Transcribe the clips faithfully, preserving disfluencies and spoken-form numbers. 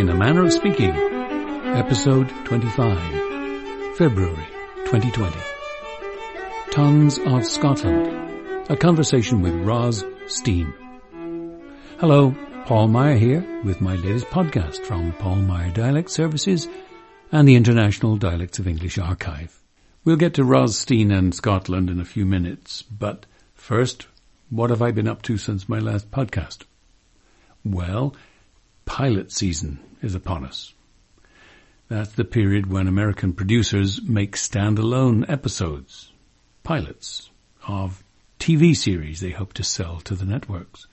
In a Manner of Speaking, Episode twenty-five, February twenty twenty. Tongues of Scotland, a conversation with Ros Steen. Hello, Paul Meyer here with my latest podcast from Paul Meyer Dialect Services and the International Dialects of English Archive. We'll get to Ros Steen and Scotland in a few minutes, but first, what have I been up to since my last podcast? Well, pilot season is upon us. That's the period when American producers make standalone episodes, pilots, of T V series they hope to sell to the networks.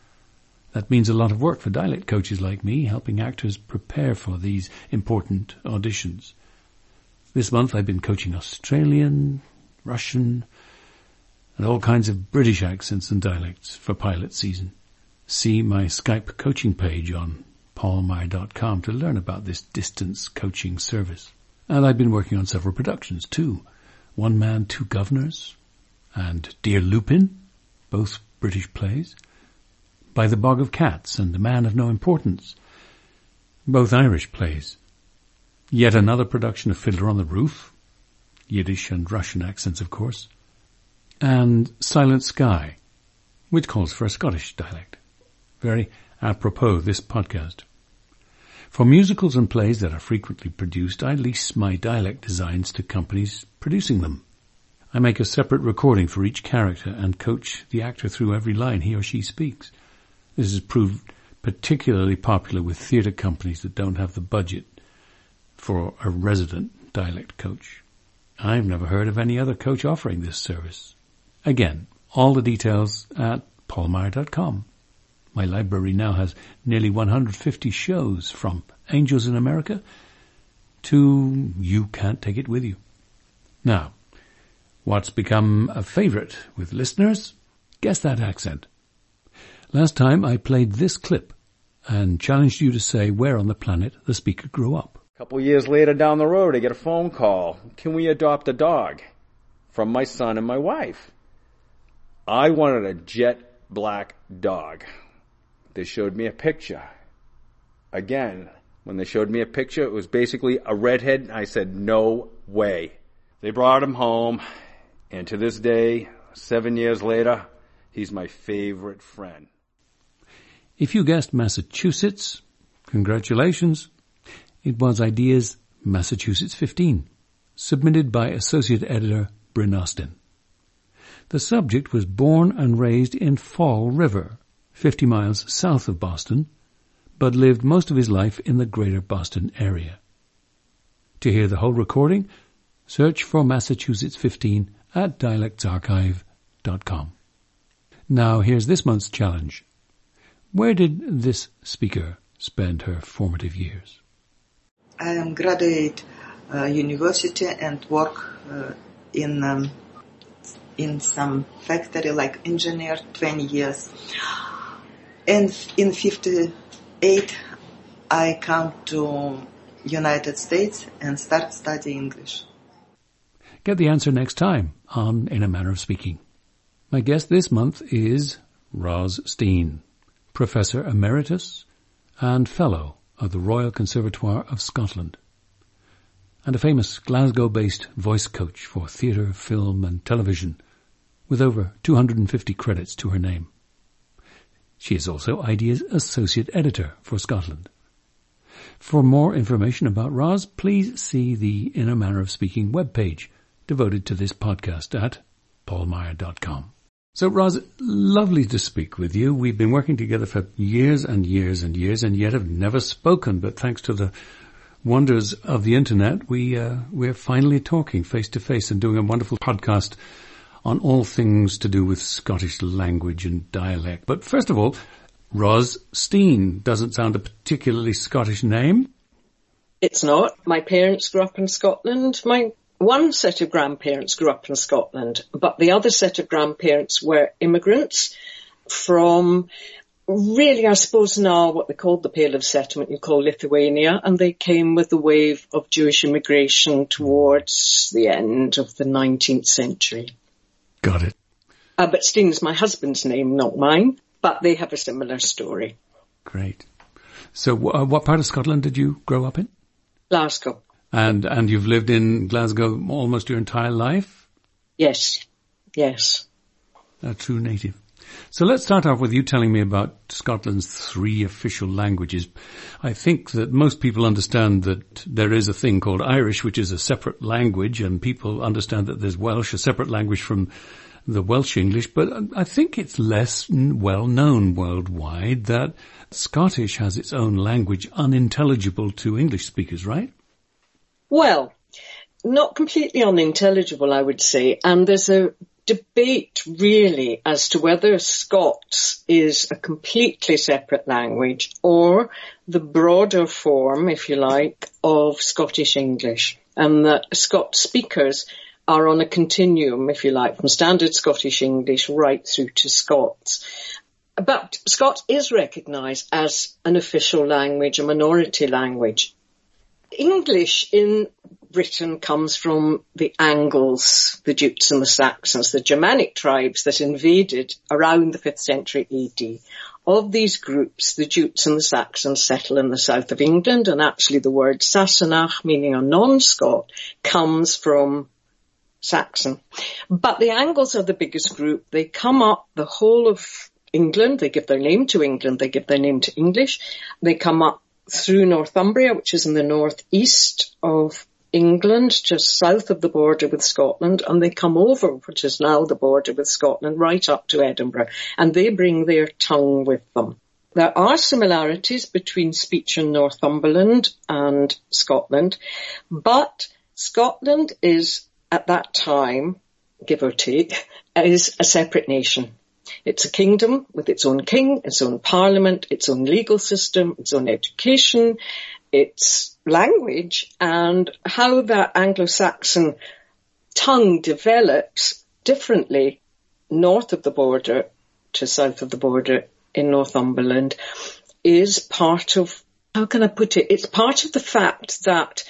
That means a lot of work for dialect coaches like me, helping actors prepare for these important auditions. This month I've been coaching Australian, Russian, and all kinds of British accents and dialects for pilot season. See my Skype coaching page on Palmyre dot com to learn about this distance coaching service. And I've been working on several productions too. One Man, Two Governors and Dear Lupin, both British plays. By the Bog of Cats and The Man of No Importance, both Irish plays. Yet another production of Fiddler on the Roof, Yiddish and Russian accents of course. And Silent Sky, which calls for a Scottish dialect. Very apropos this podcast. For musicals and plays that are frequently produced, I lease my dialect designs to companies producing them. I make a separate recording for each character and coach the actor through every line he or she speaks. This has proved particularly popular with theatre companies that don't have the budget for a resident dialect coach. I've never heard of any other coach offering this service. Again, all the details at Palmyre dot com. My library now has nearly one hundred fifty shows, from Angels in America to You Can't Take It With You. Now, what's become a favourite with listeners? Guess that accent. Last time I played this clip and challenged you to say where on the planet the speaker grew up. A couple years later down the road, I get a phone call. Can we adopt a dog? From my son and my wife. I wanted a jet black dog. They showed me a picture. Again, when they showed me a picture, it was basically a redhead, and I said, no way. They brought him home, and to this day, seven years later, he's my favorite friend. If you guessed Massachusetts, congratulations. It was IDEA's Massachusetts fifteen, submitted by Associate Editor Bryn Austin. The subject was born and raised in Fall River, fifty miles south of Boston, but lived most of his life in the greater Boston area. To hear the whole recording, search for Massachusetts fifteen at dialects archive dot com. Now here's this month's challenge. Where did this speaker spend her formative years? I am graduate uh, university and work uh, in um, in some factory like engineer twenty years. And in fifty-eight, I come to United States and start studying English. Get the answer next time on In a Manner of Speaking. My guest this month is Ros Steen, Professor Emeritus and Fellow of the Royal Conservatoire of Scotland, and a famous Glasgow-based voice coach for theatre, film and television, with over two hundred fifty credits to her name. She is also IDEA's Associate Editor for Scotland. For more information about Ros, please see the In a Manner of Speaking webpage devoted to this podcast at Palmyre dot com. So, Ros, lovely to speak with you. We've been working together for years and years and years and yet have never spoken, but thanks to the wonders of the internet, we, uh, we're finally talking face to face and doing a wonderful podcast on all things to do with Scottish language and dialect. But first of all, Ros Steen doesn't sound a particularly Scottish name. It's not. My parents grew up in Scotland. My one set of grandparents grew up in Scotland, but the other set of grandparents were immigrants from really, I suppose now, what they called the Pale of Settlement, you call Lithuania, and they came with the wave of Jewish immigration towards the end of the nineteenth century. Got it. Uh, but Steen's my husband's name, not mine, but they have a similar story. Great. So w- what part of Scotland did you grow up in? Glasgow. And and you've lived in Glasgow almost your entire life? Yes, yes. A true native. So let's start off with you telling me about Scotland's three official languages. I think that most people understand that there is a thing called Irish, which is a separate language, and people understand that there's Welsh, a separate language from the Welsh English, but I think it's less well known worldwide that Scottish has its own language unintelligible to English speakers, right? Well, not completely unintelligible, I would say, and there's a debate really as to whether Scots is a completely separate language or the broader form, if you like, of Scottish English, and that Scots speakers are on a continuum, if you like, from standard Scottish English right through to Scots. But Scots is recognised as an official language, a minority language. English in Britain comes from the Angles, the Jutes and the Saxons, the Germanic tribes that invaded around the fifth century A D. Of these groups, the Jutes and the Saxons settle in the south of England, and actually the word Sassenach, meaning a non-Scot, comes from Saxon. But the Angles are the biggest group. They come up the whole of England. They give their name to England. They give their name to English. They come up through Northumbria, which is in the northeast of England, just south of the border with Scotland, and they come over, which is now the border with Scotland, right up to Edinburgh, and they bring their tongue with them. There are similarities between speech in Northumberland and Scotland, but Scotland is, at that time, give or take, is a separate nation. It's a kingdom with its own king, its own parliament, its own legal system, its own education, its language, and how that Anglo-Saxon tongue develops differently north of the border to south of the border in Northumberland is part of, how can I put it, it's part of the fact that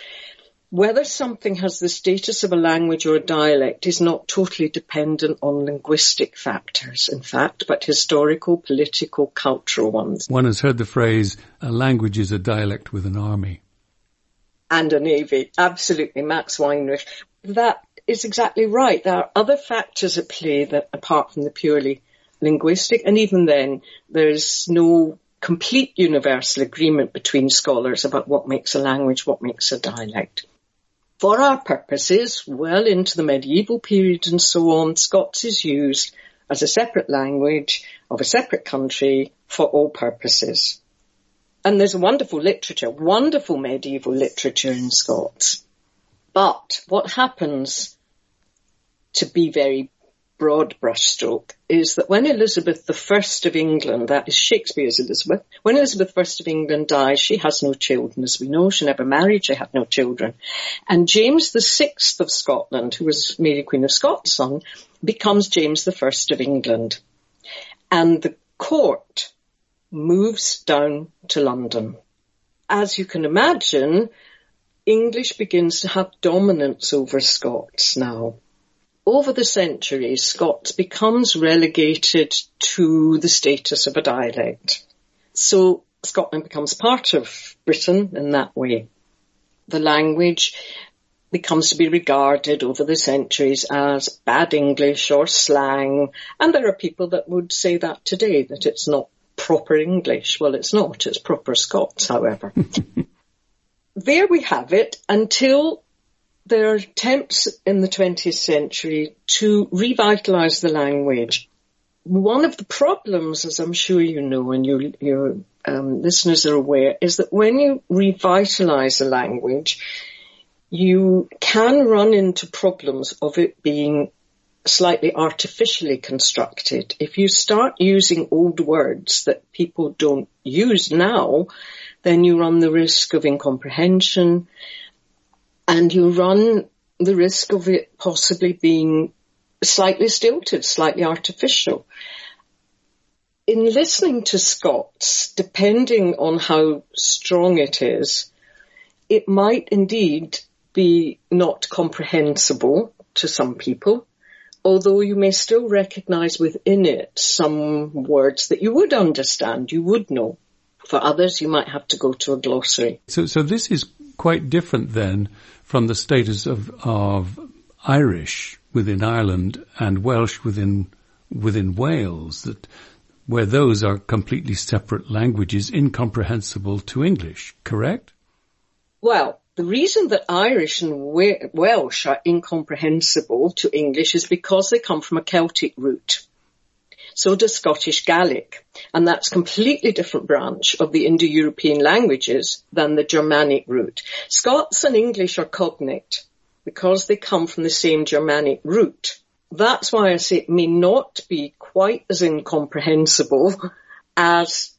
whether something has the status of a language or a dialect is not totally dependent on linguistic factors, in fact, but historical, political, cultural ones. One has heard the phrase, a language is a dialect with an army. And a navy, absolutely, Max Weinreich. That is exactly right. There are other factors at play that, apart from the purely linguistic, and even then, there's no complete universal agreement between scholars about what makes a language, what makes a dialect. For our purposes, well into the medieval period and so on, Scots is used as a separate language of a separate country for all purposes. And there's a wonderful literature, wonderful medieval literature in Scots. But what happens, to be very broad brushstroke, is that when Elizabeth the First of England, that is Shakespeare's Elizabeth, when Elizabeth the First of England dies, she has no children, as we know. She never married, she had no children. And James the Sixth of Scotland, who was Mary Queen of Scots' son, becomes James the First of England. And the court moves down to London. As you can imagine, English begins to have dominance over Scots now. Over the centuries, Scots becomes relegated to the status of a dialect. So Scotland becomes part of Britain in that way. The language becomes to be regarded over the centuries as bad English or slang. And there are people that would say that today, that it's not proper English. Well, it's not. It's proper Scots, however. There we have it, until there are attempts in the twentieth century to revitalise the language. One of the problems, as I'm sure you know and you, your um, listeners are aware, is that when you revitalise a language, you can run into problems of it being slightly artificially constructed. If you start using old words that people don't use now, then you run the risk of incomprehension, and you run the risk of it possibly being slightly stilted, slightly artificial. In listening to Scots, depending on how strong it is, it might indeed be not comprehensible to some people, although you may still recognise within it some words that you would understand, you would know. For others, you might have to go to a glossary. So, so this is quite different then from the status of, of Irish within Ireland and Welsh within within Wales, that where those are completely separate languages, incomprehensible to English, correct? Well, the reason that Irish and we- Welsh are incomprehensible to English is because they come from a Celtic root. So does Scottish Gaelic, and that's a completely different branch of the Indo-European languages than the Germanic root. Scots and English are cognate because they come from the same Germanic root. That's why I say it may not be quite as incomprehensible as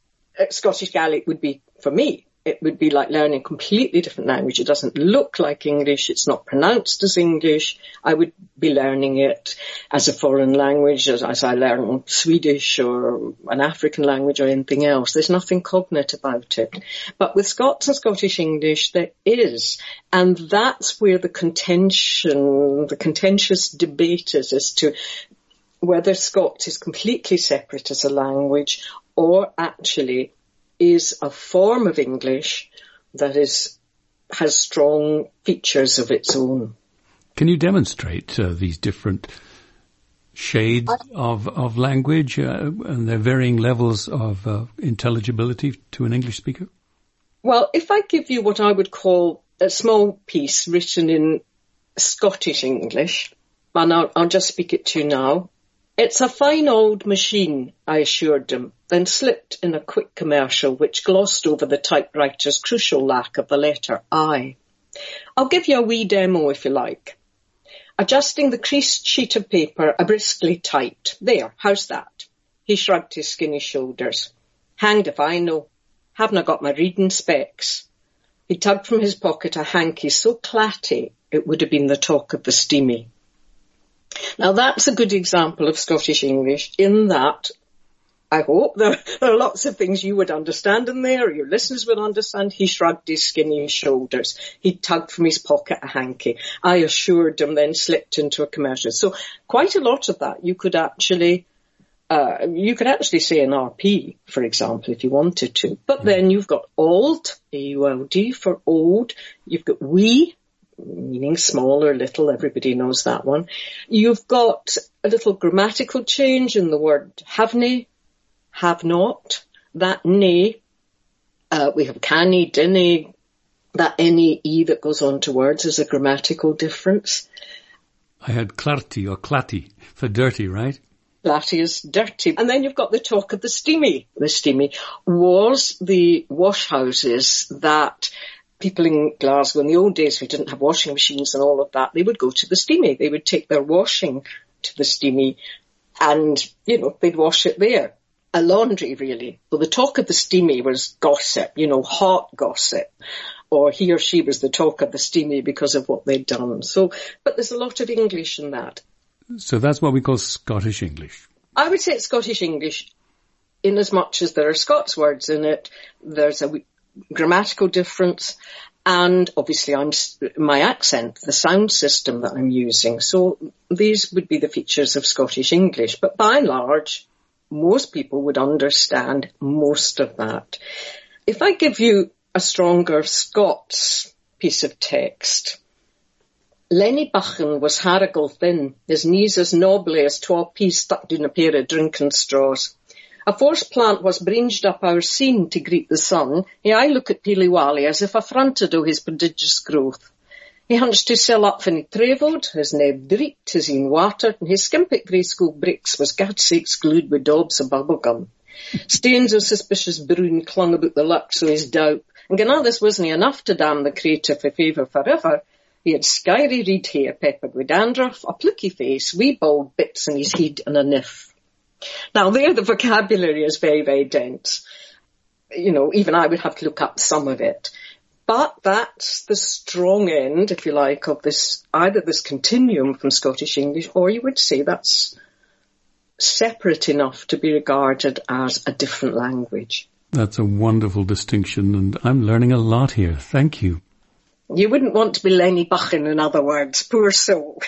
Scottish Gaelic would be for me. It would be like learning a completely different language. It doesn't look like English. It's not pronounced as English. I would be learning it as a foreign language, as, as I learn Swedish or an African language or anything else. There's nothing cognate about it. But with Scots and Scottish English, there is. And that's where the contention, the contentious debate is as to whether Scots is completely separate as a language or actually is a form of English that is has strong features of its own. Can you demonstrate uh, these different shades I, of, of language uh, and their varying levels of uh, intelligibility to an English speaker? Well, if I give you what I would call a small piece written in Scottish English, and I'll, I'll just speak it to you now. It's a fine old machine, I assured them, then slipped in a quick commercial which glossed over the typewriter's crucial lack of the letter I. I'll give you a wee demo if you like. Adjusting the creased sheet of paper, I briskly typed. There, how's that? He shrugged his skinny shoulders. Hanged if I know. Haven't I got my reading specs? He tugged from his pocket a hanky so clatty it would have been the talk of the steamy. Now, that's a good example of Scottish English in that, I hope, there, there are lots of things you would understand in there, your listeners would understand. He shrugged his skinny shoulders. He tugged from his pocket a hanky. I assured him, then slipped into a commercial. So quite a lot of that you could actually, uh, you could actually say an R P, for example, if you wanted to. But then you've got old, A U L D for old. You've got we, meaning small or little, everybody knows that one. You've got a little grammatical change in the word havene, have not, that ne, uh, we have canny, dinny, that nee that goes on to words is a grammatical difference. I had clarty or clatty for dirty, right? Clatty is dirty. And then you've got the talk of the steamy. The steamy was the wash houses that people in Glasgow in the old days who didn't have washing machines and all of that, they would go to the steamy. They would take their washing to the steamy and, you know, they'd wash it there. A laundry, really. Well, the talk of the steamy was gossip, you know, hot gossip. Or he or she was the talk of the steamy because of what they'd done. So, but there's a lot of English in that. So that's what we call Scottish English. I would say it's Scottish English in as much as there are Scots words in it. There's a grammatical difference, and obviously I'm my accent, the sound system that I'm using. So these would be the features of Scottish English. But by and large, most people would understand most of that. If I give you a stronger Scots piece of text, Lenny Buchan was harrigal thin, his knees as knobbly as twa peas stuck in a pair of drinking straws. A force plant was bringed up our scene to greet the sun. He I look at Peely Wally as if affronted o' his prodigious growth. He hunched hissel up when he travelled, his neb dreeped, his een watered, and his skimpet grey school bricks was God's sakes glued with daubs of bubble gum. Stains of suspicious broon clung about the locks o' his doup, and gana this wasn't enough to damn the creator for favour forever. He had skyry reed hair peppered with dandruff, a plucky face, wee bald bits in his head and a niff. Now, there the vocabulary is very, very dense. You know, even I would have to look up some of it. But that's the strong end, if you like, of this, either this continuum from Scottish English, or you would say that's separate enough to be regarded as a different language. That's a wonderful distinction, and I'm learning a lot here. Thank you. You wouldn't want to be Lenny Buchan, in other words, poor soul.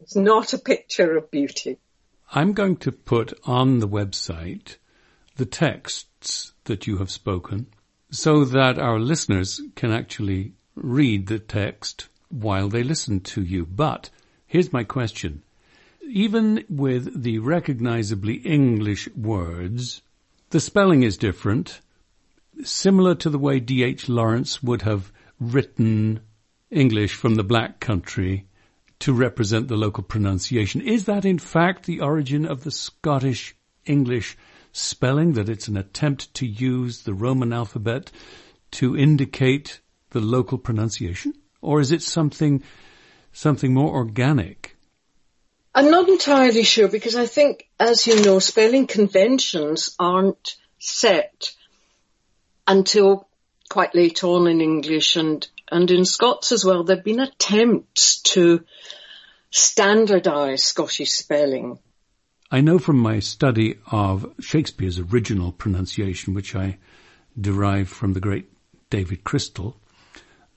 It's not a picture of beauty. I'm going to put on the website the texts that you have spoken, so that our listeners can actually read the text while they listen to you. But here's my question. Even with the recognizably English words, the spelling is different, similar to the way D H Lawrence would have written English from the Black Country to represent the local pronunciation. Is that in fact the origin of the Scottish English spelling, that it's an attempt to use the Roman alphabet to indicate the local pronunciation? Or is it something something more organic? I'm not entirely sure, because I think, as you know, spelling conventions aren't set until quite late on in English, and and in Scots as well. There have been attempts to standardise Scottish spelling. I know from my study of Shakespeare's original pronunciation, which I derived from the great David Crystal,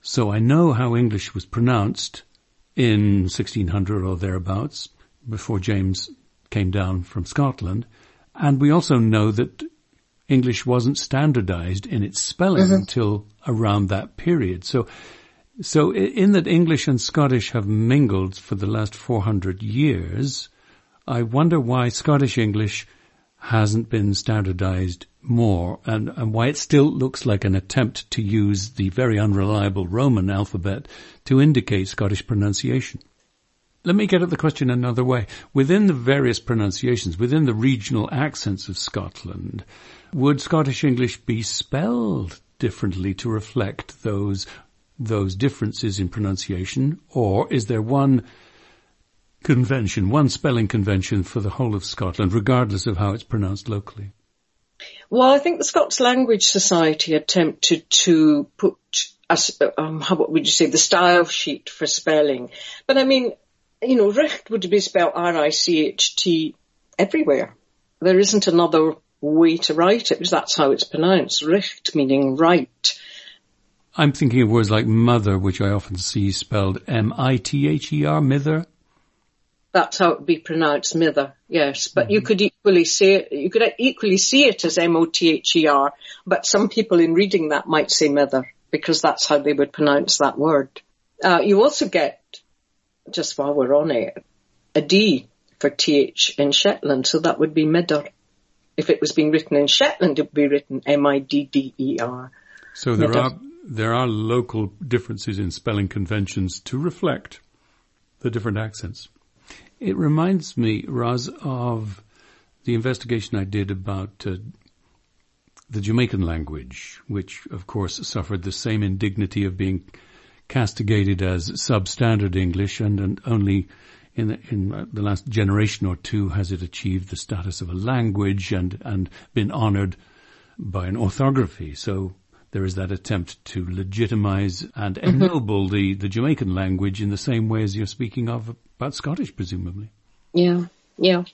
so I know how English was pronounced in sixteen hundred or thereabouts, before James came down from Scotland, and we also know that English wasn't standardized in its spelling mm-hmm. until around that period. So, so in that English and Scottish have mingled for the last four hundred years, I wonder why Scottish English hasn't been standardized more, and, and why it still looks like an attempt to use the very unreliable Roman alphabet to indicate Scottish pronunciation. Let me get at the question another way. Within the various pronunciations, within the regional accents of Scotland, would Scottish English be spelled differently to reflect those those differences in pronunciation, or is there one convention, one spelling convention for the whole of Scotland, regardless of how it's pronounced locally? Well, I think the Scots Language Society attempted to put, um, how, what would you say, the style sheet for spelling. But I mean, you know, Richt would be spelled R I C H T everywhere. There isn't another way to write it, because that's how it's pronounced. Richt meaning right. I'm thinking of words like mother, which I often see spelled M I T H E R, mither. That's how it would be pronounced, mither, yes. But mm-hmm. you could equally say it, you could equally see it as M O T H E R, but some people in reading that might say mither, because that's how they would pronounce that word. Uh, you also get, just while we're on it, a D for T H in Shetland, so that would be midder. If it was being written in Shetland, it would be written M I D D E R. So there midder. are there are local differences in spelling conventions to reflect the different accents. It reminds me, Ros, of the investigation I did about uh, the Jamaican language, which, of course, suffered the same indignity of being castigated as substandard English, and, and only in the, in the last generation or two has it achieved the status of a language and, and been honored by an orthography. So there is that attempt to legitimize and ennoble mm-hmm. the, the Jamaican language in the same way as you're speaking of about Scottish, presumably. Yeah, yeah.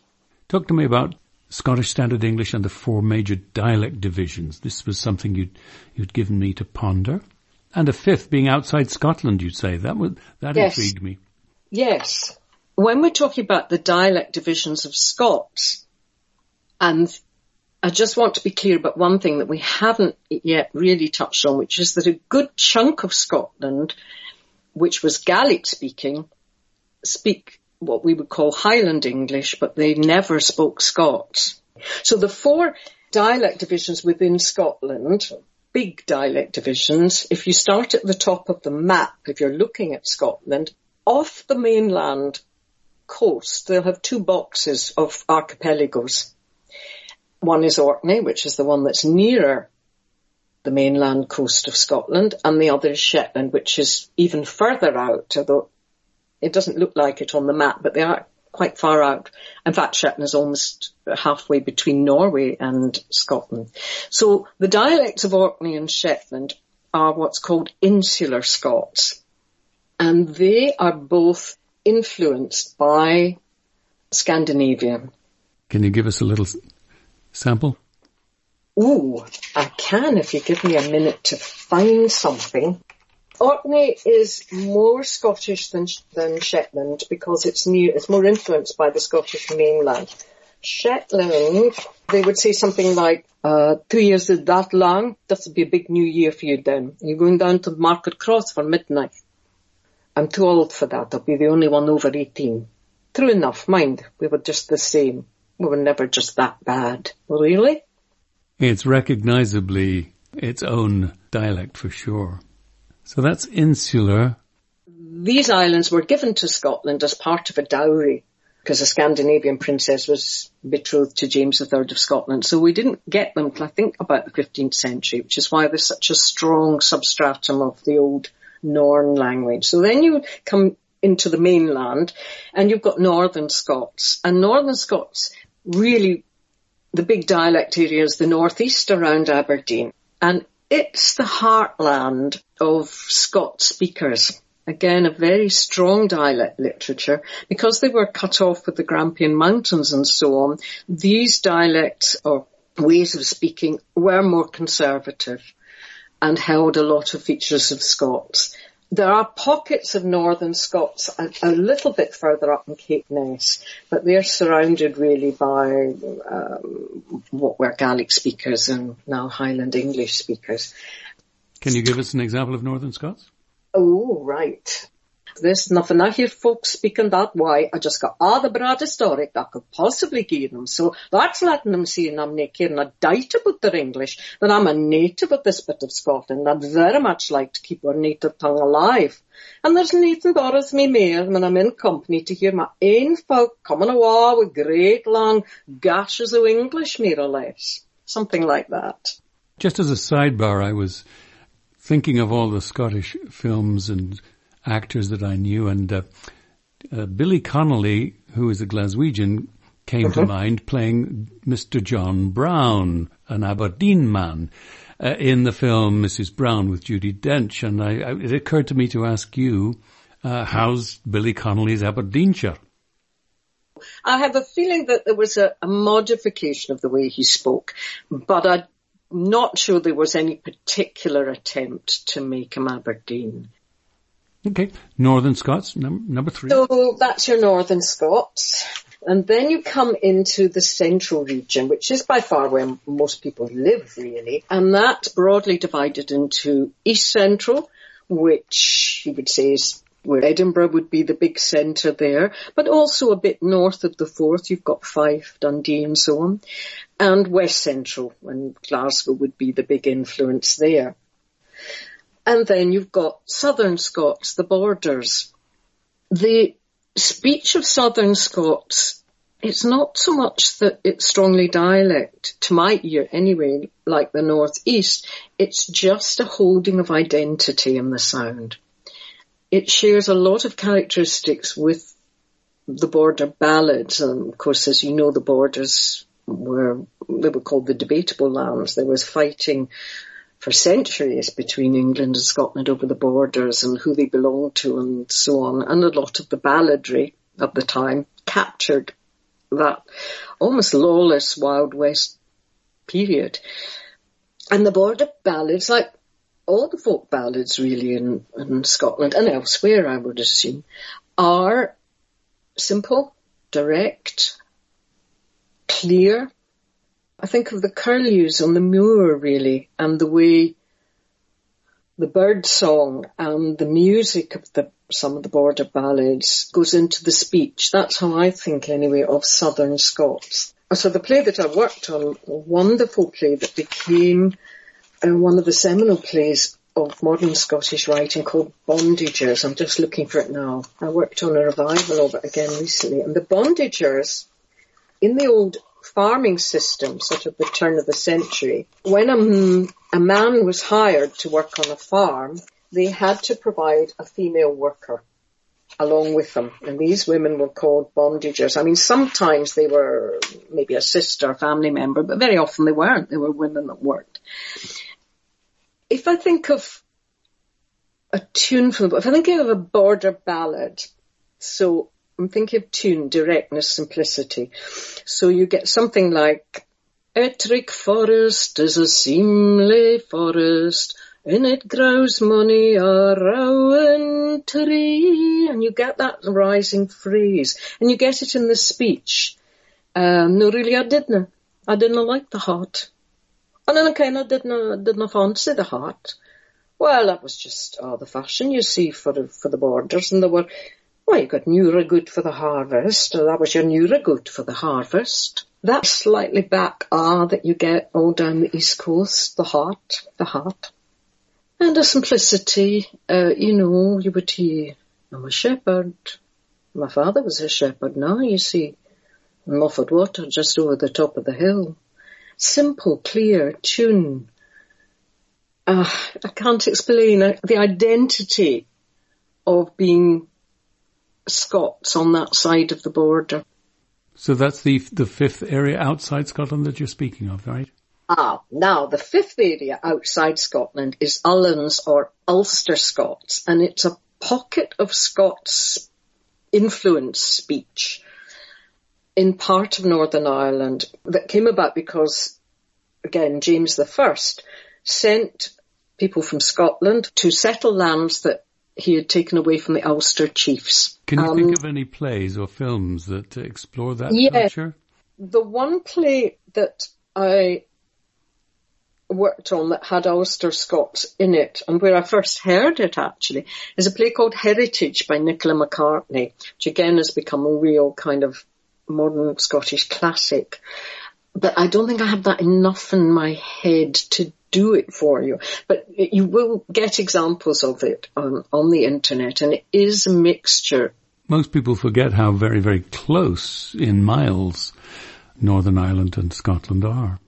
Talk to me about Scottish Standard English and the four major dialect divisions. This was something you'd, you'd given me to ponder. And a fifth being outside Scotland, you'd say. That would, that yes. intrigued me. Yes. When we're talking about the dialect divisions of Scots, and I just want to be clear about one thing that we haven't yet really touched on, which is that a good chunk of Scotland, which was Gaelic-speaking, speak what we would call Highland English, but they never spoke Scots. So the four dialect divisions within Scotland, big dialect divisions, if you start at the top of the map, if you're looking at Scotland, off the mainland coast, they'll have two boxes of archipelagos. One is Orkney, which is the one that's nearer the mainland coast of Scotland, and the other is Shetland, which is even further out, although it doesn't look like it on the map, but they are quite far out. In fact, Shetland is almost halfway between Norway and Scotland. So the dialects of Orkney and Shetland are what's called insular Scots, and they are both influenced by Scandinavian. Can you give us a little sample? Ooh, I can, if you give me a minute to find something. Orkney is more Scottish than than Shetland because it's near, it's more influenced by the Scottish mainland. Shetland, they would say something like, uh, two years is that long, this will be a big new year for you then. You're going down to Market Cross for midnight. I'm too old for that. I'll be the only one over eighteen. True enough, mind, we were just the same. We were never just that bad. Really? It's recognisably its own dialect for sure. So that's insular. These islands were given to Scotland as part of a dowry, because a Scandinavian princess was betrothed to James the Third of Scotland. So we didn't get them till I think about the fifteenth century, which is why there's such a strong substratum of the old Norn language. So then you come into the mainland and you've got Northern Scots. And Northern Scots, really, the big dialect area is the northeast around Aberdeen. And it's the heartland of Scots speakers. Again, a very strong dialect literature. Because they were cut off with the Grampian Mountains and so on, these dialects or ways of speaking were more conservative and held a lot of features of Scots. There are pockets of Northern Scots a, a little bit further up in Cape Ness, but they're surrounded really by um, what were Gaelic speakers and now Highland English speakers. Can you give us an example of Northern Scots? Oh, right. There's nothing I hear folks speaking that way. I just got all the broad historic that could possibly give them. So that's letting them see, and I'm not caring a dite about their English, that I'm a native of this bit of Scotland. I'd very much like to keep our native tongue alive. And there's nothing bothers me more when I'm in company to hear my own folk coming away with great long gashes of English, more or less. Something like that. Just as a sidebar, I was thinking of all the Scottish films and actors that I knew, and uh, uh, Billy Connolly, who is a Glaswegian, came mm-hmm. to mind playing Mister John Brown, an Aberdeen man, uh, in the film Missus Brown with Judi Dench. And I, I, it occurred to me to ask you, uh, how's Billy Connolly's Aberdeenshire? I have a feeling that there was a, a modification of the way he spoke, but I'm not sure there was any particular attempt to make him Aberdeen. Okay, Northern Scots, num- number three. So that's your Northern Scots. And then you come into the central region, which is by far where most people live, really. And that's broadly divided into East Central, which you would say is where Edinburgh would be the big centre there, but also a bit north of the Forth. You've got Fife, Dundee and so on. And West Central, and Glasgow would be the big influence there. And then you've got Southern Scots, the borders. The speech of Southern Scots, it's not so much that it's strongly dialect, to my ear anyway, like the North East. It's just a holding of identity in the sound. It shares a lot of characteristics with the border ballads. And of course, as you know, the borders were, they were called the debatable lands. There was fighting for centuries between England and Scotland over the borders and who they belonged to and so on. And a lot of the balladry of the time captured that almost lawless Wild West period. And the border ballads, like all the folk ballads really in, in Scotland and elsewhere, I would assume, are simple, direct, clear. I think of the curlews on the moor, really, and the way the bird song and the music of the, some of the border ballads goes into the speech. That's how I think, anyway, of Southern Scots. So the play that I worked on, a wonderful play that became one of the seminal plays of modern Scottish writing called Bondagers. I'm just looking for it now. I worked on a revival of it again recently. And the Bondagers, in the old farming system, sort of the turn of the century, when a, a man was hired to work on a farm, they had to provide a female worker along with them. And these women were called bondagers. I mean, sometimes they were maybe a sister, a family member, but very often they weren't. They were women that worked. If I think of a tune from, if I think of a border ballad, so I'm thinking of tune, directness, simplicity. So you get something like, Ettrick Forest is a seemly forest, in it grows mony a rowan tree. And you get that rising phrase, and you get it in the speech. Um, no, really, I didn't. I didn't like the heart. And then I kind of didn't, didn't fancy the heart. Well, that was just all oh, the fashion, you see, for, for the borders. And there were, well, you got new good for the harvest, or that was your new good for the harvest. That's slightly back ah that you get all down the East Coast, the heart, the heart. And the simplicity, uh, you know, you would hear, I'm a shepherd. My father was a shepherd now, you see, in Moffat Water, just over the top of the hill. Simple, clear tune. Uh, I can't explain uh, the identity of being Scots on that side of the border. So that's the the fifth area outside Scotland that you're speaking of, right? Ah, now the fifth area outside Scotland is Ullans or Ulster Scots, and it's a pocket of Scots influence speech in part of Northern Ireland that came about because, again, James the First sent people from Scotland to settle lands that he had taken away from the Ulster chiefs. Can you um, think of any plays or films that explore that yeah, culture? The one play that I worked on that had Ulster Scots in it, and where I first heard it actually, is a play called Heritage by Nicola McCartney, which again has become a real kind of modern Scottish classic. But I don't think I have that enough in my head to do it for you. But you will get examples of it on, on the internet, and it is a mixture. Most people forget how very, very close in miles Northern Ireland and Scotland are.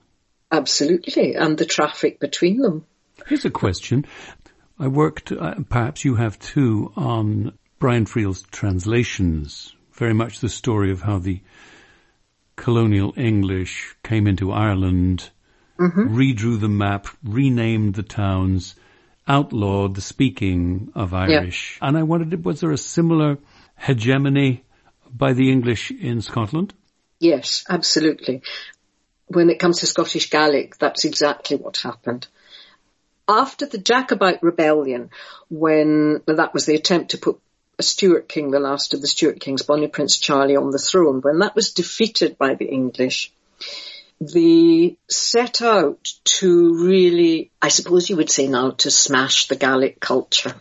Absolutely, and the traffic between them. Here's a question. I worked, uh, perhaps you have too, on Brian Friel's translations, very much the story of how the colonial English came into Ireland, mm-hmm. redrew the map, renamed the towns, outlawed the speaking of Irish. Yeah. And I wondered, was there a similar hegemony by the English in Scotland? Yes, absolutely. When it comes to Scottish Gaelic, that's exactly what happened. After the Jacobite Rebellion, when well, that was the attempt to put a Stuart king, the last of the Stuart kings, Bonnie Prince Charlie, on the throne, when that was defeated by the English, they set out to really, I suppose you would say now, to smash the Gaelic culture.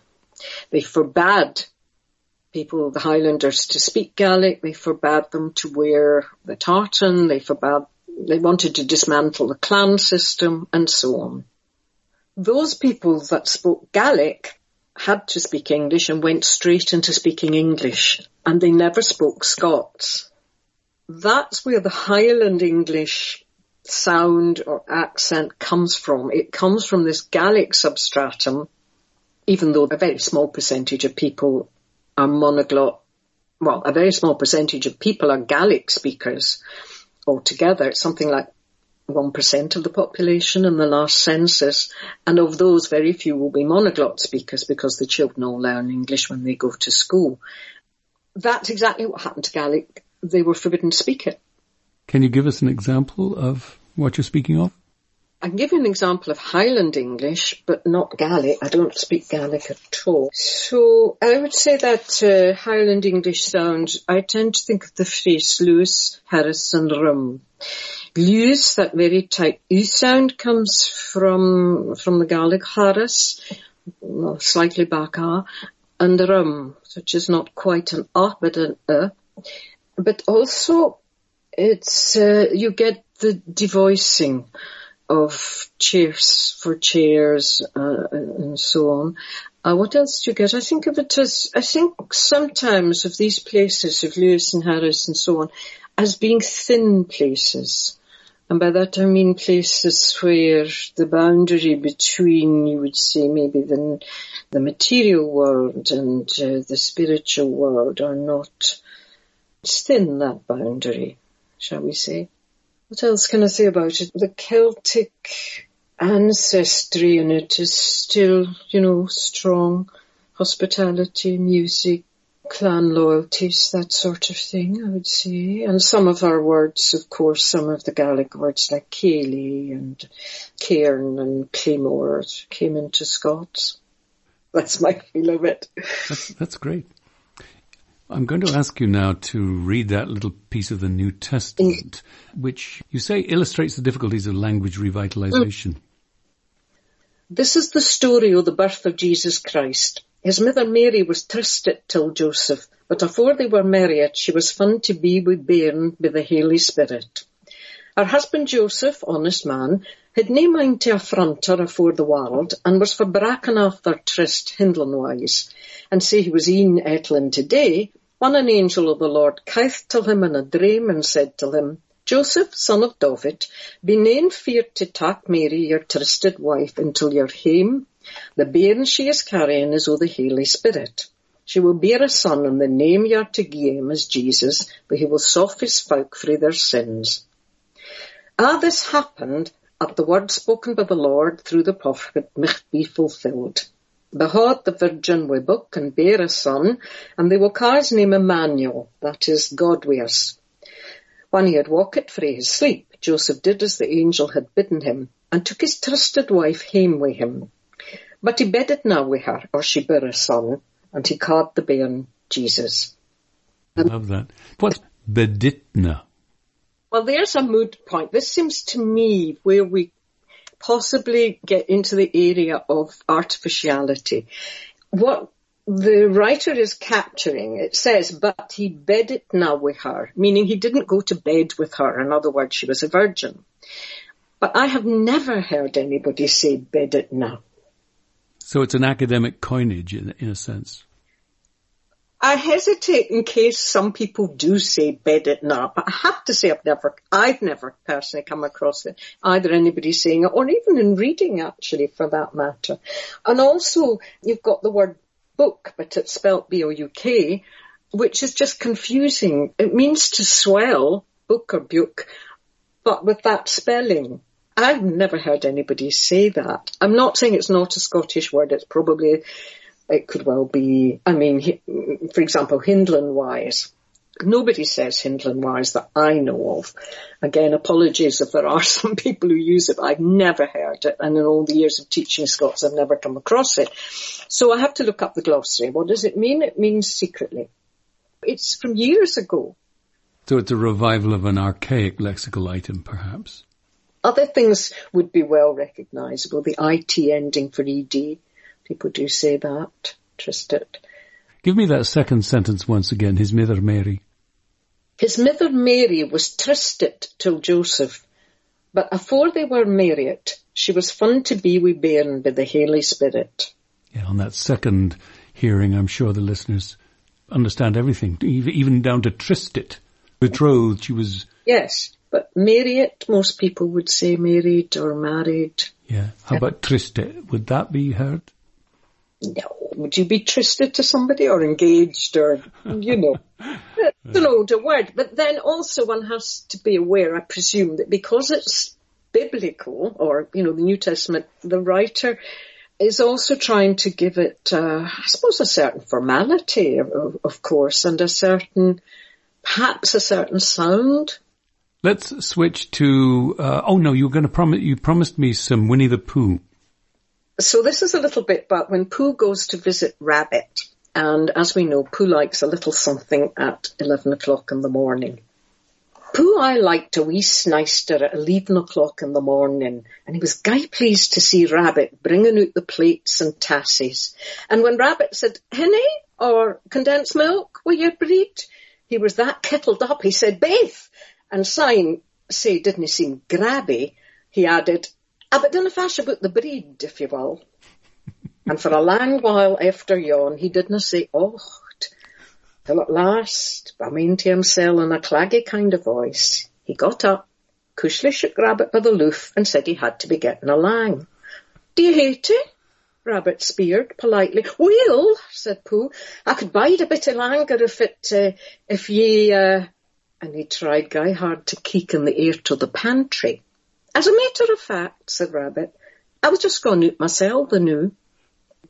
They forbade people, the Highlanders, to speak Gaelic. They forbade them to wear the tartan. They forbade, they wanted to dismantle the clan system and so on. Those people that spoke Gaelic had to speak English and went straight into speaking English, and they never spoke Scots. That's where the Highland English sound or accent comes from. It comes from this Gaelic substratum, even though a very small percentage of people are monoglot, well, a very small percentage of people are Gaelic speakers altogether. It's something like one percent of the population in the last census, and of those, very few will be monoglot speakers because the children all learn English when they go to school. That's exactly what happened to Gaelic. They were forbidden to speak it. Can you give us an example of what you're speaking of? I can give you an example of Highland English, but not Gaelic. I don't speak Gaelic at all. So I would say that uh, Highland English sound, I tend to think of the phrase Lewis, Harris and Rum. Lewis, that very tight U sound, comes from from the Gaelic Harris, well, slightly back R, and Rum, which is not quite an R, but an E. But also, it's uh, you get the devoicing of cheers for chairs uh, and so on. Uh, what else do you get? I think of it as, I think sometimes of these places, of Lewis and Harris and so on, as being thin places. And by that I mean places where the boundary between, you would say, maybe the, the material world and uh, the spiritual world are not, it's thin, that boundary, shall we say. What else can I say about it? The Celtic ancestry in it is still, you know, strong. Hospitality, music, clan loyalties, that sort of thing, I would say. And some of our words, of course, some of the Gaelic words like Cayley and Cairn and Claymore came into Scots. That's my feel of it. That's, that's great. I'm going to ask you now to read that little piece of the New Testament, which you say illustrates the difficulties of language revitalization. This is the story of the birth of Jesus Christ. His mother Mary was trysted till Joseph, but afore they were married, she was fun to be with bairn by the Holy Spirit. Her husband Joseph, honest man, had nae mind to affront her afore the world, and was for bracking off their tryst hindlin-wise. And say he was e'en Etland today, when an angel of the Lord kithed till him in a dream and said till him, Joseph, son of David, be nane feared to tak Mary, your trysted wife, until your hame. The bairn she is carrying is o' the Holy Spirit. She will bear a son, and the name you are to gie him is Jesus, but he will soft his folk frae their sins. Ah, this happened, at the word spoken by the Lord through the prophet micht be fulfilled. Behold, the virgin will book and bear a son, and they will ca' his name Emmanuel, that is, God wi' us. When he had waked frae his sleep, Joseph did as the angel had bidden him, and took his trusted wife hame wi' him. But he bedded na wi' her, or she bare a son, and he ca'd the bairn Jesus. And I love that. What's beditna? Well, there's a mood point. This seems to me where we possibly get into the area of artificiality. What the writer is capturing, it says, but he bedded na with her, meaning he didn't go to bed with her. In other words, she was a virgin. But I have never heard anybody say bedded na. So it's an academic coinage in, in a sense. I hesitate in case some people do say bed it now, but I have to say I've never, I've never personally come across it, either anybody saying it or even in reading actually for that matter. And also you've got the word book, but it's spelt B O U K, which is just confusing. It means to swell, book or buke, but with that spelling. I've never heard anybody say that. I'm not saying it's not a Scottish word, it's probably... It could well be, I mean, for example, hindland-wise. Nobody says hindland-wise that I know of. Again, apologies if there are some people who use it, but I've never heard it. And in all the years of teaching Scots, I've never come across it. So I have to look up the glossary. What does it mean? It means secretly. It's from years ago. So it's a revival of an archaic lexical item, perhaps. Other things would be well recognisable. The I T ending for E D. People do say that, Tristan. Give me that second sentence once again, his mither Mary. His mither Mary was trysted till Joseph, but afore they were married, she was fun to be wi' bairn by the Holy Spirit. Yeah, on that second hearing, I'm sure the listeners understand everything, even down to trysted, betrothed, she was... Yes, but married, most people would say married or married. Yeah, how about trysted? Would that be heard? No, would you be trysted to somebody or engaged or, you know, it's an older word. But then also one has to be aware, I presume, that because it's biblical or, you know, the New Testament, the writer is also trying to give it, uh, I suppose, a certain formality, of, of course, and a certain, perhaps a certain sound. Let's switch to, uh, oh no, you were going to promise, you promised me some Winnie the Pooh. So this is a little bit about when Pooh goes to visit Rabbit. And as we know, Pooh likes a little something at eleven o'clock in the morning. Pooh, I liked a wee snister at eleven o'clock in the morning, and he was guy pleased to see Rabbit bringing out the plates and tassies. And when Rabbit said, "Henny," or "condensed milk, will you breed?" he was that kittled up, he said, "Baith." And sign, say, didn't he seem grabby? He added, "Ah, but dinna fash about the breed, if you will." And for a lang while after yon, he didna say aught, till at last, bumming to himself in a claggy kind of voice, he got up, cushly shook Rabbit by the loof, and said he had to be getting alang. "Do you hate it?" Rabbit speared politely. "Well," said Pooh, "I could bide a bit of langer if it, uh, if ye," uh... and he tried guy hard to keek in the air to the pantry. "As a matter of fact," said Rabbit, "I was just going out myself, the new."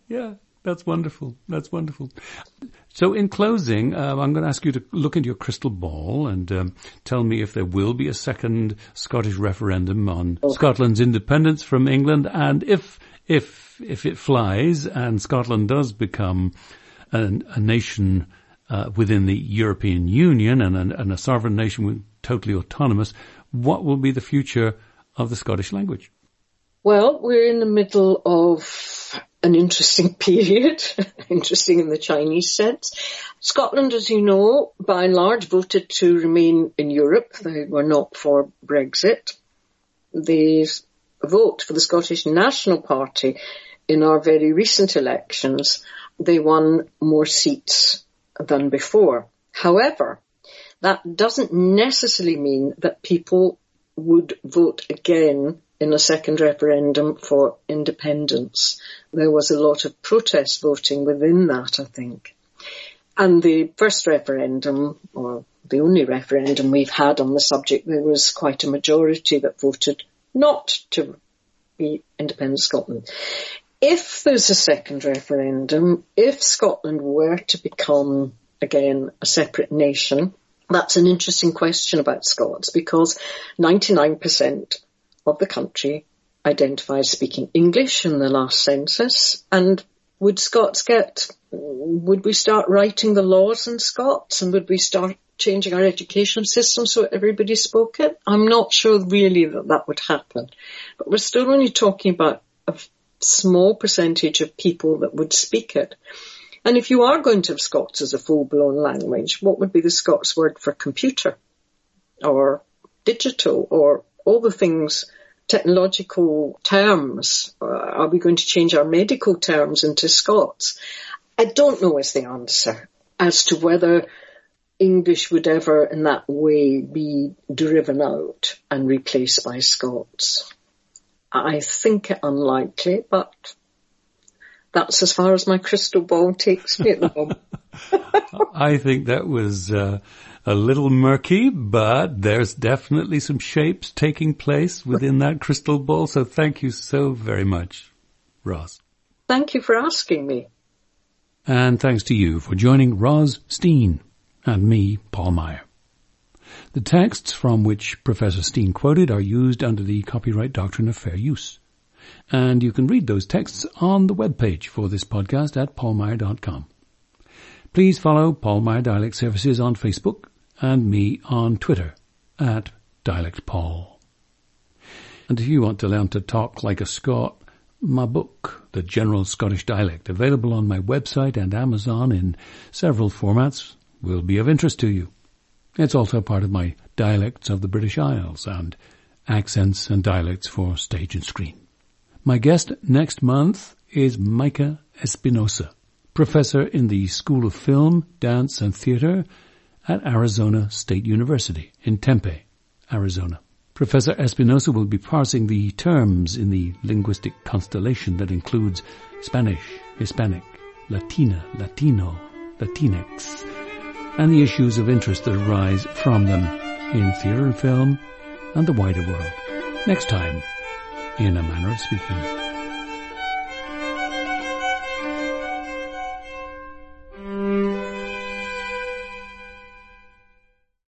Yeah, that's wonderful. That's wonderful. So in closing, uh, I'm going to ask you to look into your crystal ball and um, tell me if there will be a second Scottish referendum on oh. Scotland's independence from England. And if if if it flies and Scotland does become an, a nation uh, within the European Union and, and, and a sovereign nation totally autonomous, what will be the future of the Scottish language? Well, we're in the middle of an interesting period, interesting in the Chinese sense. Scotland, as you know, by and large voted to remain in Europe. They were not for Brexit. The vote for the Scottish National Party in our very recent elections, they won more seats than before. However, that doesn't necessarily mean that people would vote again in a second referendum for independence. There was a lot of protest voting within that, I think. And the first referendum, or the only referendum we've had on the subject, there was quite a majority that voted not to be independent Scotland. If there's a second referendum, if Scotland were to become, again, a separate nation, that's an interesting question about Scots, because ninety-nine percent of the country identified speaking English in the last census. And would Scots get, would we start writing the laws in Scots, and would we start changing our education system so everybody spoke it? I'm not sure really that that would happen. But we're still only talking about a small percentage of people that would speak it. And if you are going to have Scots as a full-blown language, what would be the Scots word for computer or digital or all the things, technological terms? Uh, are we going to change our medical terms into Scots? I don't know is the answer as to whether English would ever in that way be driven out and replaced by Scots. I think it unlikely, but that's as far as my crystal ball takes me at the moment. I think that was uh, a little murky, but there's definitely some shapes taking place within that crystal ball. So thank you so very much, Ros. Thank you for asking me. And thanks to you for joining Ros Steen and me, Paul Meyer. The texts from which Professor Steen quoted are used under the copyright doctrine of fair use. And you can read those texts on the webpage for this podcast at paul meyer dot com. Please follow Paul Meyer Dialect Services on Facebook and me on Twitter at Dialect Paul. And if you want to learn to talk like a Scot, my book, The General Scottish Dialect, available on my website and Amazon in several formats, will be of interest to you. It's also part of my Dialects of the British Isles and Accents and Dialects for Stage and Screen. My guest next month is Micah Espinosa, professor in the School of Film, Dance and Theater at Arizona State University in Tempe, Arizona. Professor Espinosa will be parsing the terms in the linguistic constellation that includes Spanish, Hispanic, Latina, Latino, Latinx, and the issues of interest that arise from them in theater and film and the wider world. Next time, in a manner of speaking.